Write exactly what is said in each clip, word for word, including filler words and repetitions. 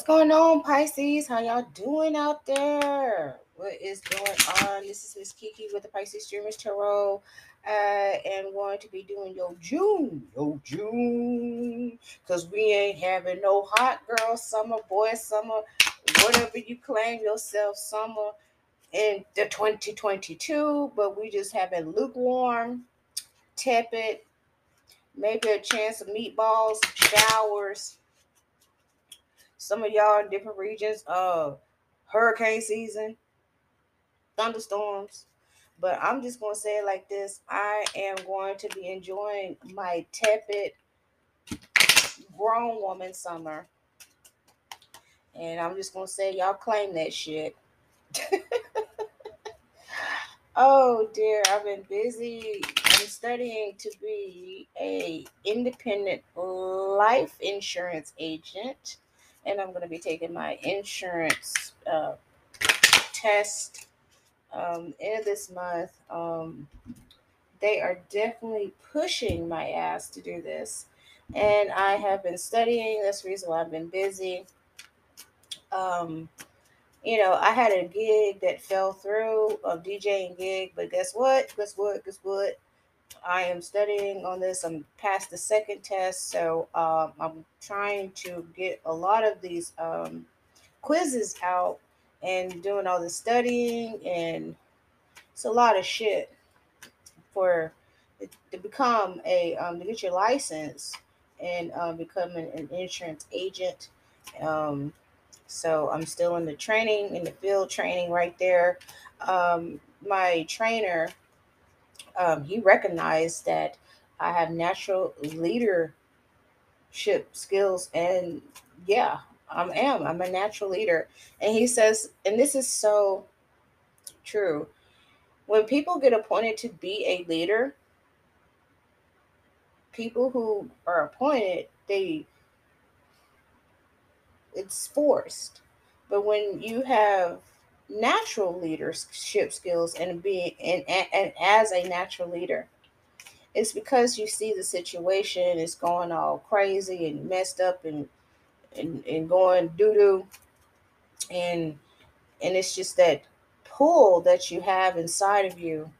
What's going on, Pisces? How y'all doing out there? What is going on? This is Miss Kiki with the Pisces Dreamers Tarot, uh, and going to be doing your June, your June, because we ain't having no hot girl summer, boy summer, whatever you claim yourself summer in the twenty twenty-two, but we just having lukewarm, tepid, maybe a chance of meatballs, showers. Some of y'all in different regions, uh, hurricane season, thunderstorms. But I'm just going to say it like this. I am going to be enjoying my tepid grown woman summer. And I'm just going to say y'all claim that shit. Oh, dear. I've been busy. I'm studying to be a independent life insurance agent. And I'm going to be taking my insurance uh, test um, end of this month. Um, they are definitely pushing my ass to do this. And I have been studying. That's the reason why I've been busy. Um, you know, I had a gig that fell through, a DJing gig. But guess what? Guess what? Guess what? I am studying on this. I'm past the second test, so um, I'm trying to get a lot of these um, quizzes out and doing all the studying, and it's a lot of shit for to become a um, to get your license and uh, become an, an insurance agent. Um, so I'm still in the training, in the field training right there. Um, my trainer. Um, he recognized that I have natural leadership skills, and yeah, I am. I'm a natural leader. And he says, and this is so true, when people get appointed to be a leader, people who are appointed, they, it's forced. But when you have natural leadership skills and being and, and, and as a natural leader, it's because you see the situation is going all crazy and messed up and and, and going doo-doo, and and it's just that pull that you have inside of you,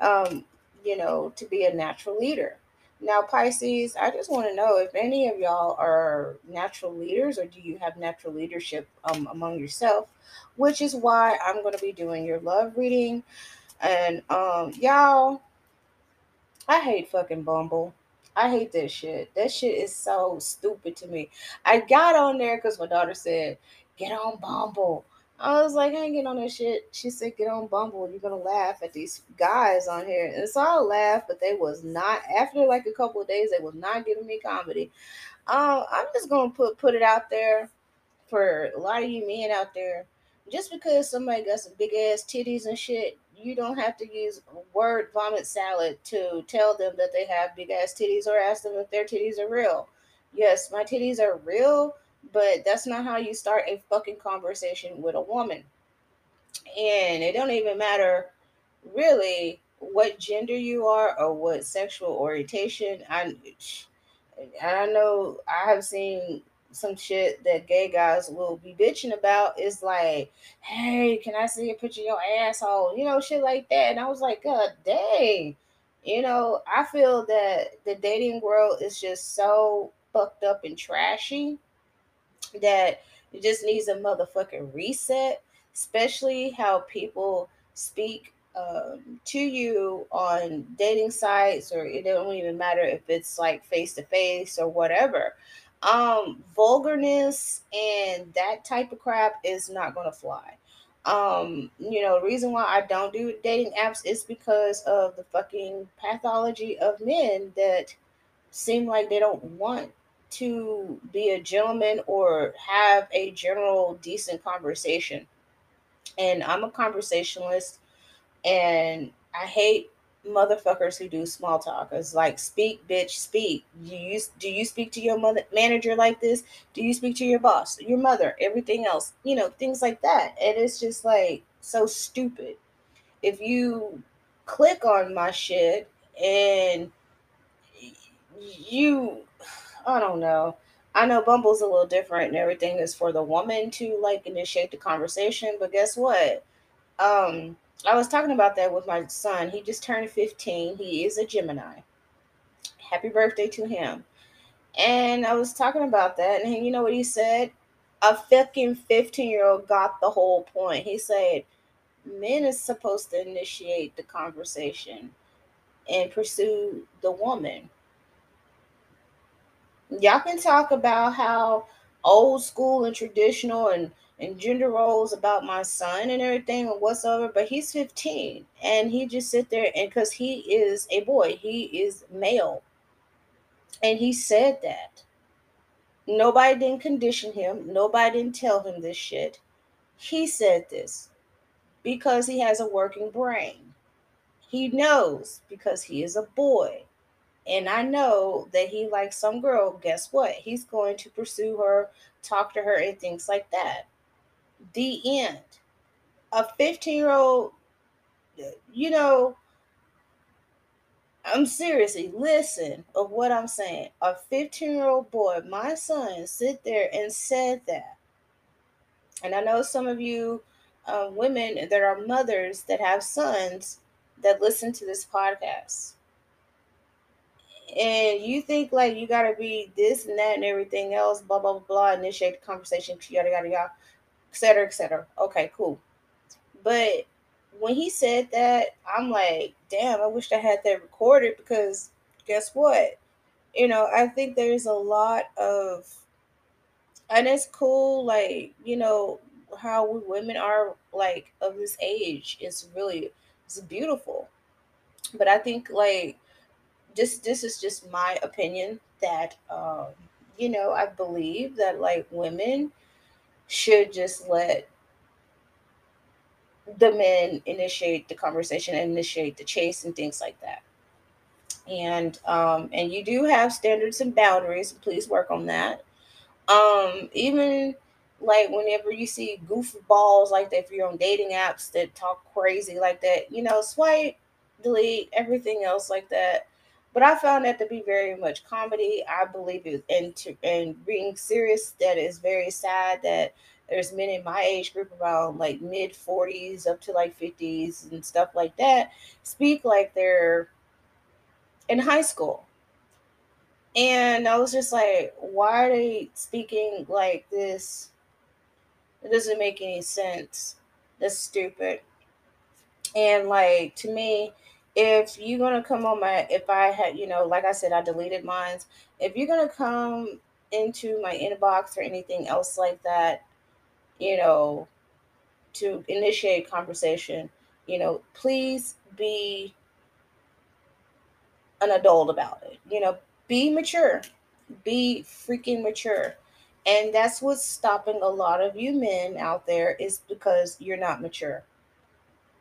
um you know, to be a natural leader. Now, Pisces, I just want to know if any of y'all are natural leaders, or do you have natural leadership um, among yourself, which is why I'm going to be doing your love reading. And um, y'all, I hate fucking Bumble. I hate this shit. That shit is so stupid to me. I got on there because my daughter said, get on Bumble. I was like, I ain't getting on that shit. She said, get on Bumble. You're going to laugh at these guys on here. And so I laughed, but they was not, after like a couple of days, they was not giving me comedy. Um, I'm just going to put put it out there for a lot of you men out there. Just because somebody got some big-ass titties and shit, you don't have to use word vomit salad to tell them that they have big-ass titties, or ask them if their titties are real. Yes, my titties are real. But that's not how you start a fucking conversation with a woman. And it don't even matter really what gender you are or what sexual orientation. I, I know I have seen some shit that gay guys will be bitching about. It's like, hey, can I see a picture of your asshole? You know, shit like that. And I was like, God dang. You know, I feel that the dating world is just so fucked up and trashy that it just needs a motherfucking reset, especially how people speak um, to you on dating sites, or it don't even matter if it's like face-to-face or whatever. Um, vulgarness and that type of crap is not going to fly. Um, you know, the reason why I don't do dating apps is because of the fucking pathology of men that seem like they don't want to be a gentleman or have a general decent conversation. And I'm a conversationalist, and I hate motherfuckers who do small talk. It's like, speak, bitch, speak. Do you, do you speak to your mother manager like this? Do you speak to your boss, your mother, everything else? You know, things like that. And it's just like so stupid. If you click on my shit and you... I don't know. I know Bumble's a little different and everything is for the woman to like initiate the conversation, but guess what? Um, I was talking about that with my son. He just turned fifteen. He is a Gemini. Happy birthday to him. And I was talking about that, and you know what he said? A fucking fifteen-year-old got the whole point. He said, men is supposed to initiate the conversation and pursue the woman. Y'all can talk about how old school and traditional and, and gender roles about my son and everything and whatsoever, but he's fifteen, and he just sit there, and because he is a boy, he is male, and he said that. Nobody didn't condition him. Nobody didn't tell him this shit. He said this because he has a working brain. He knows because he is a boy. And I know that he likes some girl. Guess what? He's going to pursue her, talk to her, and things like that. The end. A fifteen-year-old, you know, I'm seriously, listen of what I'm saying. A fifteen-year-old boy, my son, sit there and said that. And I know some of you uh, women that are mothers that have sons that listen to this podcast. And you think, like, you got to be this and that and everything else, blah, blah, blah, blah, initiate the conversation, yada, yada, yada, et cetera, et cetera. Okay, cool. But when he said that, I'm like, damn, I wish I had that recorded because guess what? You know, I think there's a lot of, and it's cool, like, you know, how we women are, like, of this age. It's really, it's beautiful. But I think, like, Just this is just my opinion that, um, you know, I believe that, like, women should just let the men initiate the conversation, initiate the chase and things like that. And um, and you do have standards and boundaries. Please work on that. Um, even, like, whenever you see goofballs like that, if you're on dating apps that talk crazy like that, you know, swipe, delete, everything else like that. But I found that to be very much comedy. I believe it, and to, and being serious, that is very sad that there's men in my age group around like mid forties up to like fifties and stuff like that speak like they're in high school. And I was just like, why are they speaking like this? It doesn't make any sense. That's stupid. And like, to me, if you're gonna come on my, if I had, you know, like I said, I deleted mine. If you're gonna come into my inbox or anything else like that, you know, to initiate conversation, you know, please be an adult about it. You know, be mature, be freaking mature. And that's what's stopping a lot of you men out there, is because you're not mature.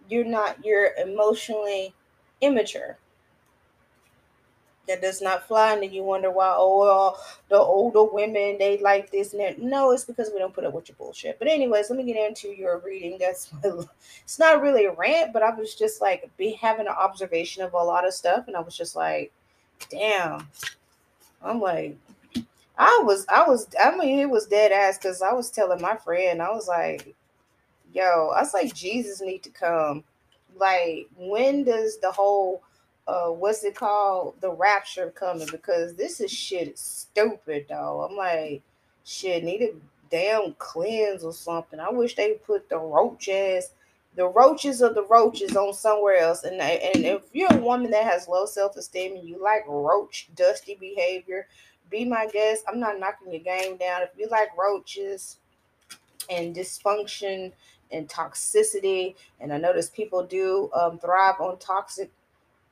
You're not, you're emotionally immature. That does not fly, and then you wonder why, oh, the older women, they like this and that. No, it's because we don't put up with your bullshit. But anyways, let me get into your reading. That's my, it's not really a rant, but I was just like be having an observation of a lot of stuff, and I was just like, damn. I'm like, I was, I was, I mean, it was dead ass, because I was telling my friend, I was like, yo, I was like, Jesus need to come. Like, when does the whole, uh, what's it called, the rapture coming? Because this is shit stupid, though. I'm like, shit, need a damn cleanse or something. I wish they put the roaches, the roaches of the roaches on somewhere else. And, and if you're a woman that has low self-esteem and you like roach, dusty behavior, be my guest. I'm not knocking your game down. If you like roaches and dysfunction and toxicity, and I notice people do um, thrive on toxic,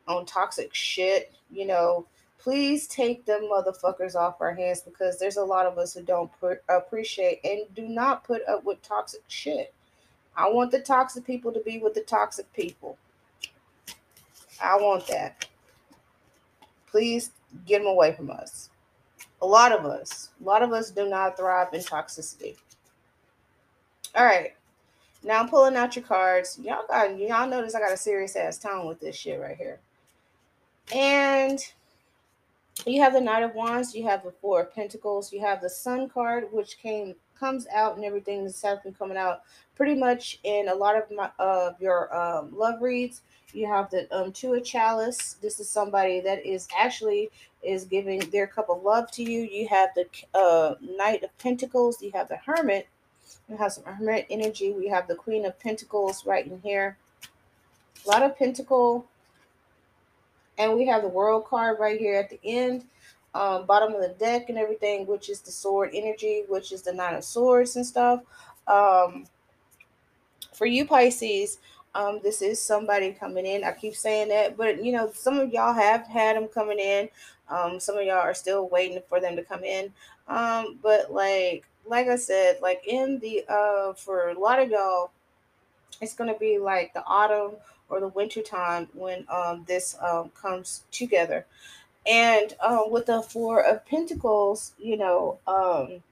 on toxic shit, you know, please take them motherfuckers off our hands, because there's a lot of us who don't put, appreciate and do not put up with toxic shit. I want the toxic people to be with the toxic people. I want that. Please get them away from us. A lot of us, a lot of us do not thrive in toxicity. All right. Now I'm pulling out your cards. Y'all got, y'all notice I got a serious ass tone with this shit right here. And you have the Knight of Wands, you have the Four of Pentacles, you have the Sun card, which came comes out and everything that's been coming out pretty much in a lot of my, uh, your um, love reads. You have the um, Two of Chalice. This is somebody that is actually is giving their cup of love to you. You have the uh, Knight of Pentacles. You have the Hermit. You have some Hermit energy. We have the Queen of Pentacles right in here. A lot of pentacle. And we have the World card right here at the end, um, bottom of the deck and everything, which is the Sword energy, which is the Nine of Swords and stuff. Um, for you Pisces, um, this is somebody coming in. I keep saying that, but you know, some of y'all have had them coming in. Um, some of y'all are still waiting for them to come in. Um, but like, like I said, like in the, uh, for a lot of y'all, it's going to be like the autumn or the winter time when um, this um, comes together. And um, with the Four of Pentacles, you know, um,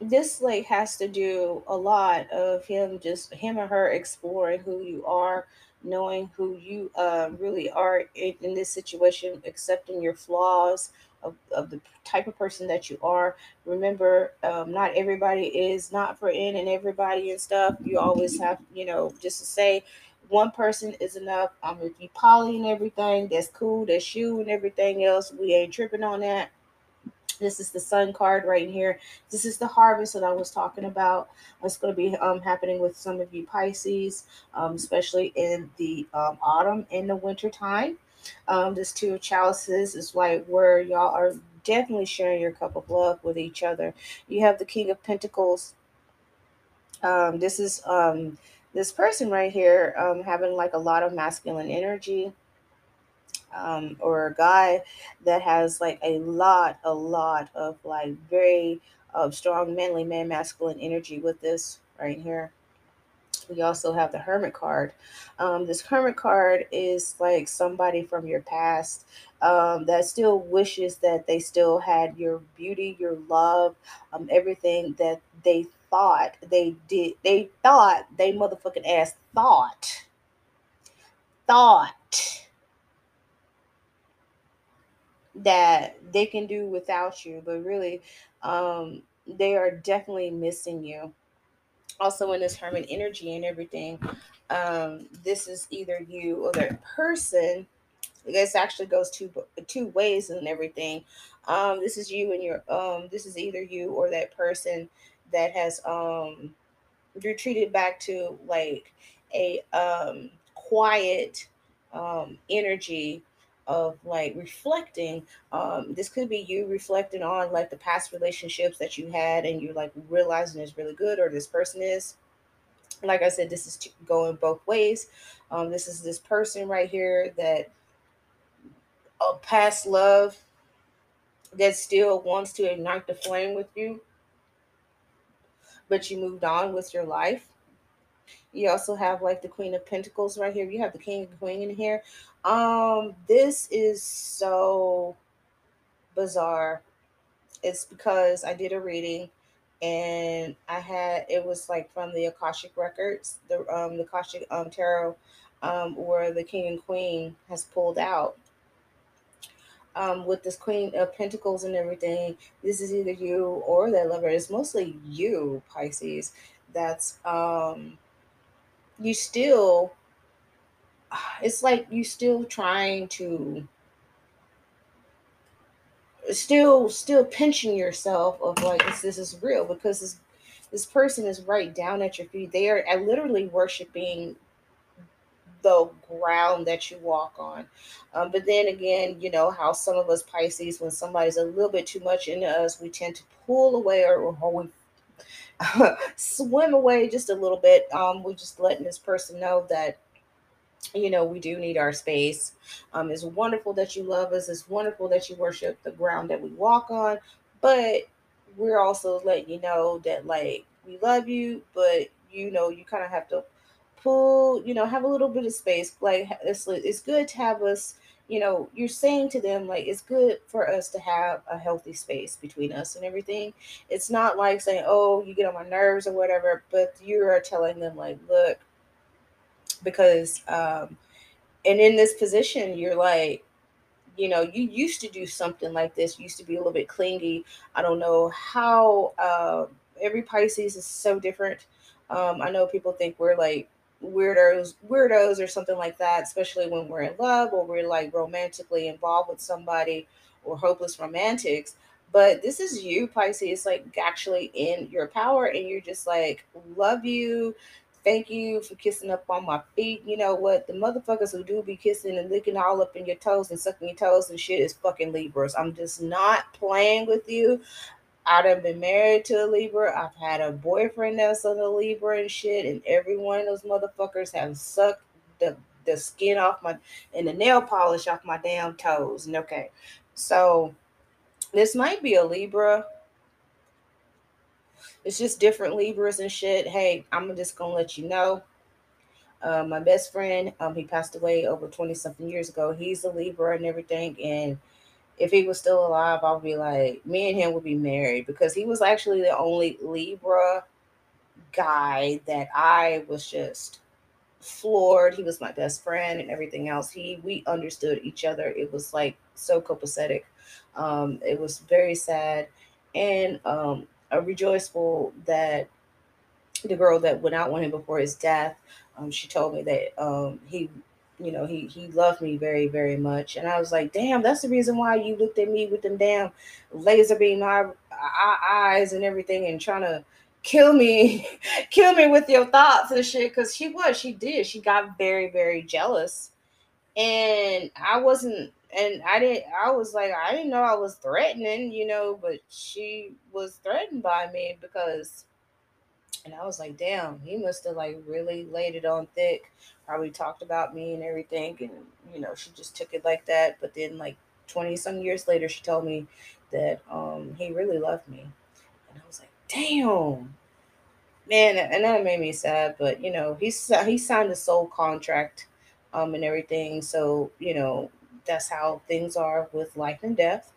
this like has to do a lot of him, just him or her exploring who you are, knowing who you uh, really are in, in this situation, accepting your flaws, Of, of the type of person that you are. Remember, um, not everybody is not for in and everybody and stuff. You always have, you know, just to say one person is enough. Um, if you poly and everything, that's cool. That's you and everything else. We ain't tripping on that. This is the Sun card right here. This is the harvest that I was talking about. It's going to be um, happening with some of you Pisces, um, especially in the um, autumn and the winter time. Um, this Two of Chalices is like where y'all are definitely sharing your cup of love with each other. You have the King of Pentacles. Um, this is um, this person right here um, having like a lot of masculine energy, um, or a guy that has like a lot, a lot of like very uh, strong, manly man, masculine energy with this right here. We also have the Hermit card. Um, this Hermit card is like somebody from your past um, that still wishes that they still had your beauty, your love, um, everything that they thought they did. They thought they motherfucking ass thought, thought that they can do without you. But really, um, they are definitely missing you. Also in this Hermit energy and everything, um, this is either you or that person. This actually goes two two ways and everything. Um, this is you and your um. This is either you or that person that has um retreated back to like a um quiet um energy of like reflecting. Um this could be you reflecting on like the past relationships that you had and you're like realizing it's really good, or this person is, like I said, this is going both ways. Um this is this person right here that a past love that still wants to ignite the flame with you, but you moved on with your life. You also have like the Queen of Pentacles right here. You have the King and Queen in here. Um, this is so bizarre. It's because I did a reading and I had, it was like from the Akashic records, the, um, the Akashic um, Tarot, um, where the King and Queen has pulled out. Um, with this Queen of Pentacles and everything, this is either you or that lover. It's mostly you, Pisces. That's, um, you still, it's like you still trying to, still, still pinching yourself of like, this, this is real, because this, this person is right down at your feet. They are literally worshiping the ground that you walk on. Um, but then again, you know how some of us Pisces, when somebody's a little bit too much into us, we tend to pull away or, or we swim away just a little bit. Um, we're just letting this person know that, you know, we do need our space. Um, it's wonderful that you love us. It's wonderful that you worship the ground that we walk on. But we're also letting you know that, like, we love you, but, you know, you kind of have to pull, you know, have a little bit of space. Like, it's, it's good to have us, you know, you're saying to them, like, it's good for us to have a healthy space between us and everything. It's not like saying, oh, you get on my nerves or whatever, but you are telling them, like, look, because um, and in this position, you're like, you know, you used to do something like this. You used to be a little bit clingy. I don't know how, uh, every Pisces is so different. Um, I know people think we're like weirdos, weirdos or something like that, especially when we're in love or we're like romantically involved with somebody or hopeless romantics. But this is you, Pisces, like actually in your power. And you're just like, love you. Thank you for kissing up on my feet. You know what? The motherfuckers who do be kissing and licking all up in your toes and sucking your toes and shit is fucking Libras. I'm just not playing with you. I done been married to a Libra. I've had a boyfriend that's on a Libra and shit. And every one of those motherfuckers have sucked the, the skin off my, and the nail polish off my damn toes. And okay. So this might be a Libra. It's just different Libras and shit. Hey, I'm just going to let you know. Uh, my best friend, um, he passed away over twenty-something years ago. He's a Libra and everything. And if he was still alive, I would be like, me and him would be married. Because he was actually the only Libra guy that I was just floored. He was my best friend and everything else. He, we understood each other. It was like so copacetic. Um, it was very sad. And, um, rejoiceful that the girl that went out with him before his death, um, she told me that um, he, you know, he he loved me very, very much. And I was like, damn, that's the reason why you looked at me with them damn laser beam eye, eye, eyes and everything and trying to kill me, kill me with your thoughts and shit. Because she was, she did. She got very, very jealous. And I wasn't, and I didn't, I was like, I didn't know I was threatening, you know, but she was threatened by me because, and I was like, damn, he must have like really laid it on thick, probably talked about me and everything. And, you know, she just took it like that. But then like twenty some years later, she told me that um, he really loved me. And I was like, damn, man. And that made me sad, but you know, he, he signed a soul contract um, and everything. So, you know, that's how things are with life and death.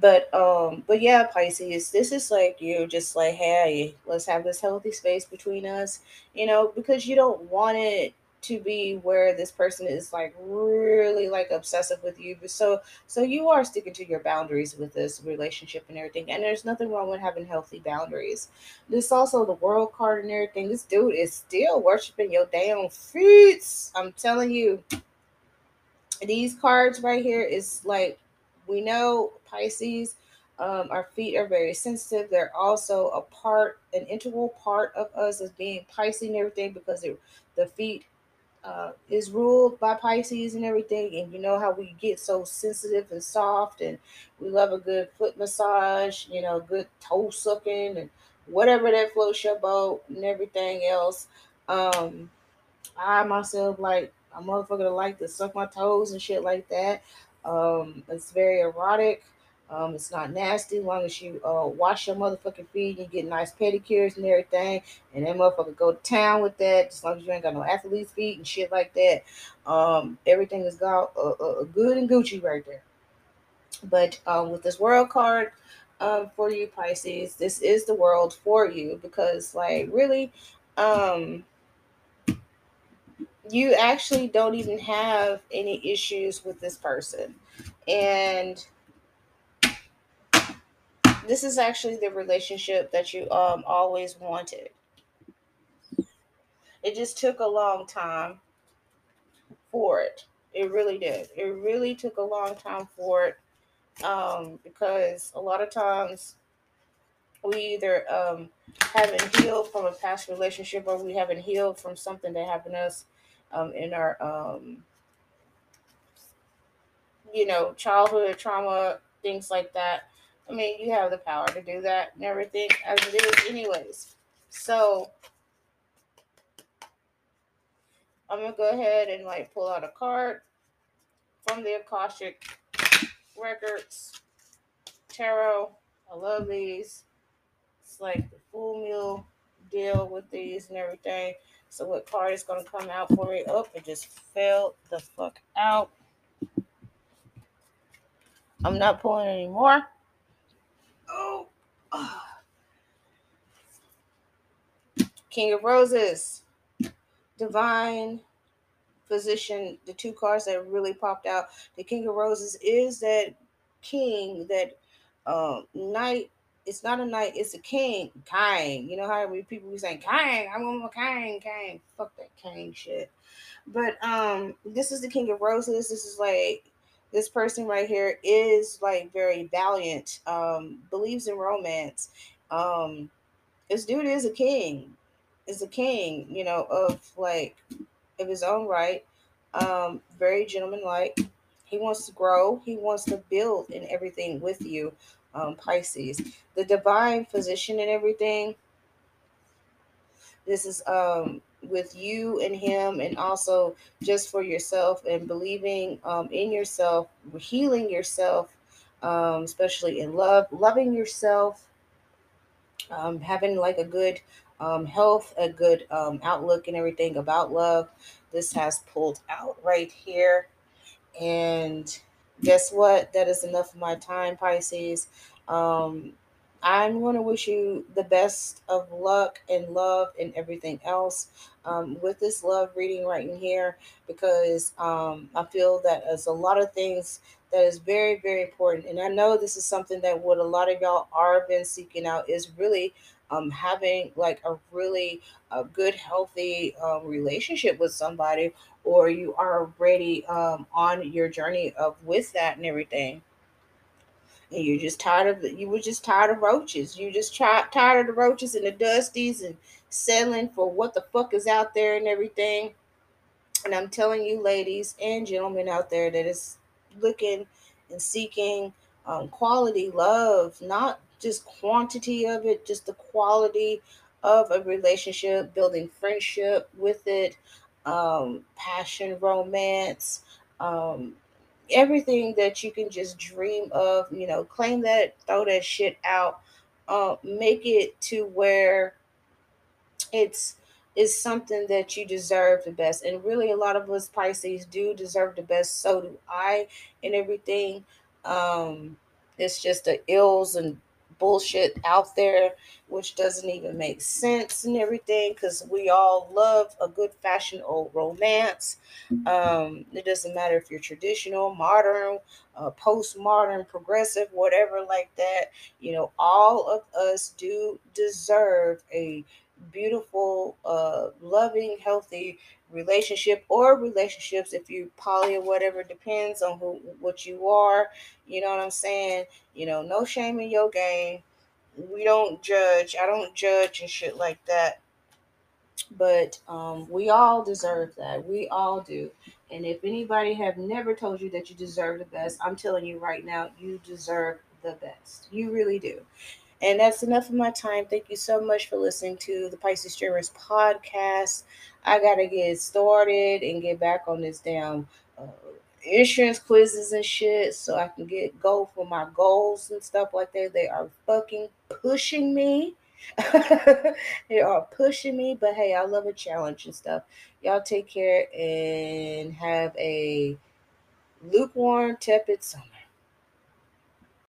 But, um, but yeah, Pisces, this is like, you're just like, hey, let's have this healthy space between us, you know, because you don't want it to be where this person is like really like obsessive with you. But so, so you are sticking to your boundaries with this relationship and everything. And there's nothing wrong with having healthy boundaries. This also the world card and everything. This dude is still worshiping your damn feet. I'm telling you. These cards right here is like, we know Pisces, um, our feet are very sensitive. They're also a part, an integral part of us as being Pisces and everything, because it, the feet uh, is ruled by Pisces and everything. And you know how we get so sensitive and soft, and we love a good foot massage, you know, good toe sucking and whatever that floats your boat and everything else. Um, I myself like, a motherfucker like to suck my toes and shit like that. Um, it's very erotic. Um, it's not nasty as long as you uh, wash your motherfucking feet and get nice pedicures and everything. And that motherfucker go to town with that, as long as you ain't got no athlete's feet and shit like that. Um, everything is got uh, uh, good and Gucci right there. But um, with this world card um, for you, Pisces, this is the world for you, because like really... Um, you actually don't even have any issues with this person. And this is actually the relationship that you um, always wanted. It just took a long time for it. It really did. It really took a long time for it. Um, because a lot of times we either um, haven't healed from a past relationship, or we haven't healed from something that happened to us Um, in our, um, you know, childhood trauma, things like that. I mean, you have the power to do that and everything as it is anyways. So I'm going to go ahead and like pull out a card from the Akashic Records Tarot. I love these. It's like the full meal deal with these and everything. So what card is going to come out for me? Oh, it just fell the fuck out. I'm not pulling anymore. Oh. oh. King of Roses. Divine position, the two cards that really popped out, the King of Roses is that king, that um, knight. It's not a knight, it's a king. King. You know how many people be saying, king, I want a king, king. Fuck that king shit. But um, this is the King of Roses. This is like, this person right here is like very valiant, um, believes in romance. Um, this dude is a king. Is a king, you know, of like, of his own right. Um, very gentleman-like. He wants to grow. He wants to build and everything with you. Um, Pisces, the divine physician and everything. This is um, with you and him, and also just for yourself and believing um, in yourself, healing yourself, um, especially in love, loving yourself, um, having like a good um, health, a good um, outlook and everything about love. This has pulled out right here. And guess what? That is enough of my time, Pisces. Um, I'm going to wish you the best of luck and love and everything else um, with this love reading right in here, because um, I feel that there's a lot of things that is very, very important. And I know this is something that what a lot of y'all are been seeking out, is really um, having like a really a good, healthy uh, relationship with somebody, or you are already um, on your journey of with that and everything. And you're just tired of the, you were just tired of roaches. You just try, tired of the roaches and the dusties and settling for what the fuck is out there and everything. And I'm telling you, ladies and gentlemen out there, that is looking and seeking um, quality love, not just quantity of it, just the quality of a relationship, building friendship with it, um, passion, romance, um, everything that you can just dream of, you know, claim that, throw that shit out, uh, make it to where it's, is something that you deserve the best. And really a lot of us Pisces do deserve the best. So do I and everything. Um, it's just the ills and bullshit out there, which doesn't even make sense and everything, because we all love a good fashioned old romance. Um, it doesn't matter if you're traditional, modern, uh, postmodern, progressive, whatever like that. You know, all of us do deserve a beautiful, uh, loving, healthy relationship, or relationships if you poly or whatever, depends on who, what you are. You know what I'm saying? You know, no shame in your game. We don't judge. I don't judge and shit like that. But um, we all deserve that. We all do. And if anybody have never told you that you deserve the best, I'm telling you right now, you deserve the best. You really do. And that's enough of my time. Thank you so much for listening to the Pisces Dreamers podcast. I got to get started and get back on this damn uh, insurance quizzes and shit, so I can get go for my goals and stuff like that. They are fucking pushing me. They are pushing me. But, hey, I love a challenge and stuff. Y'all take care and have a lukewarm, tepid summer.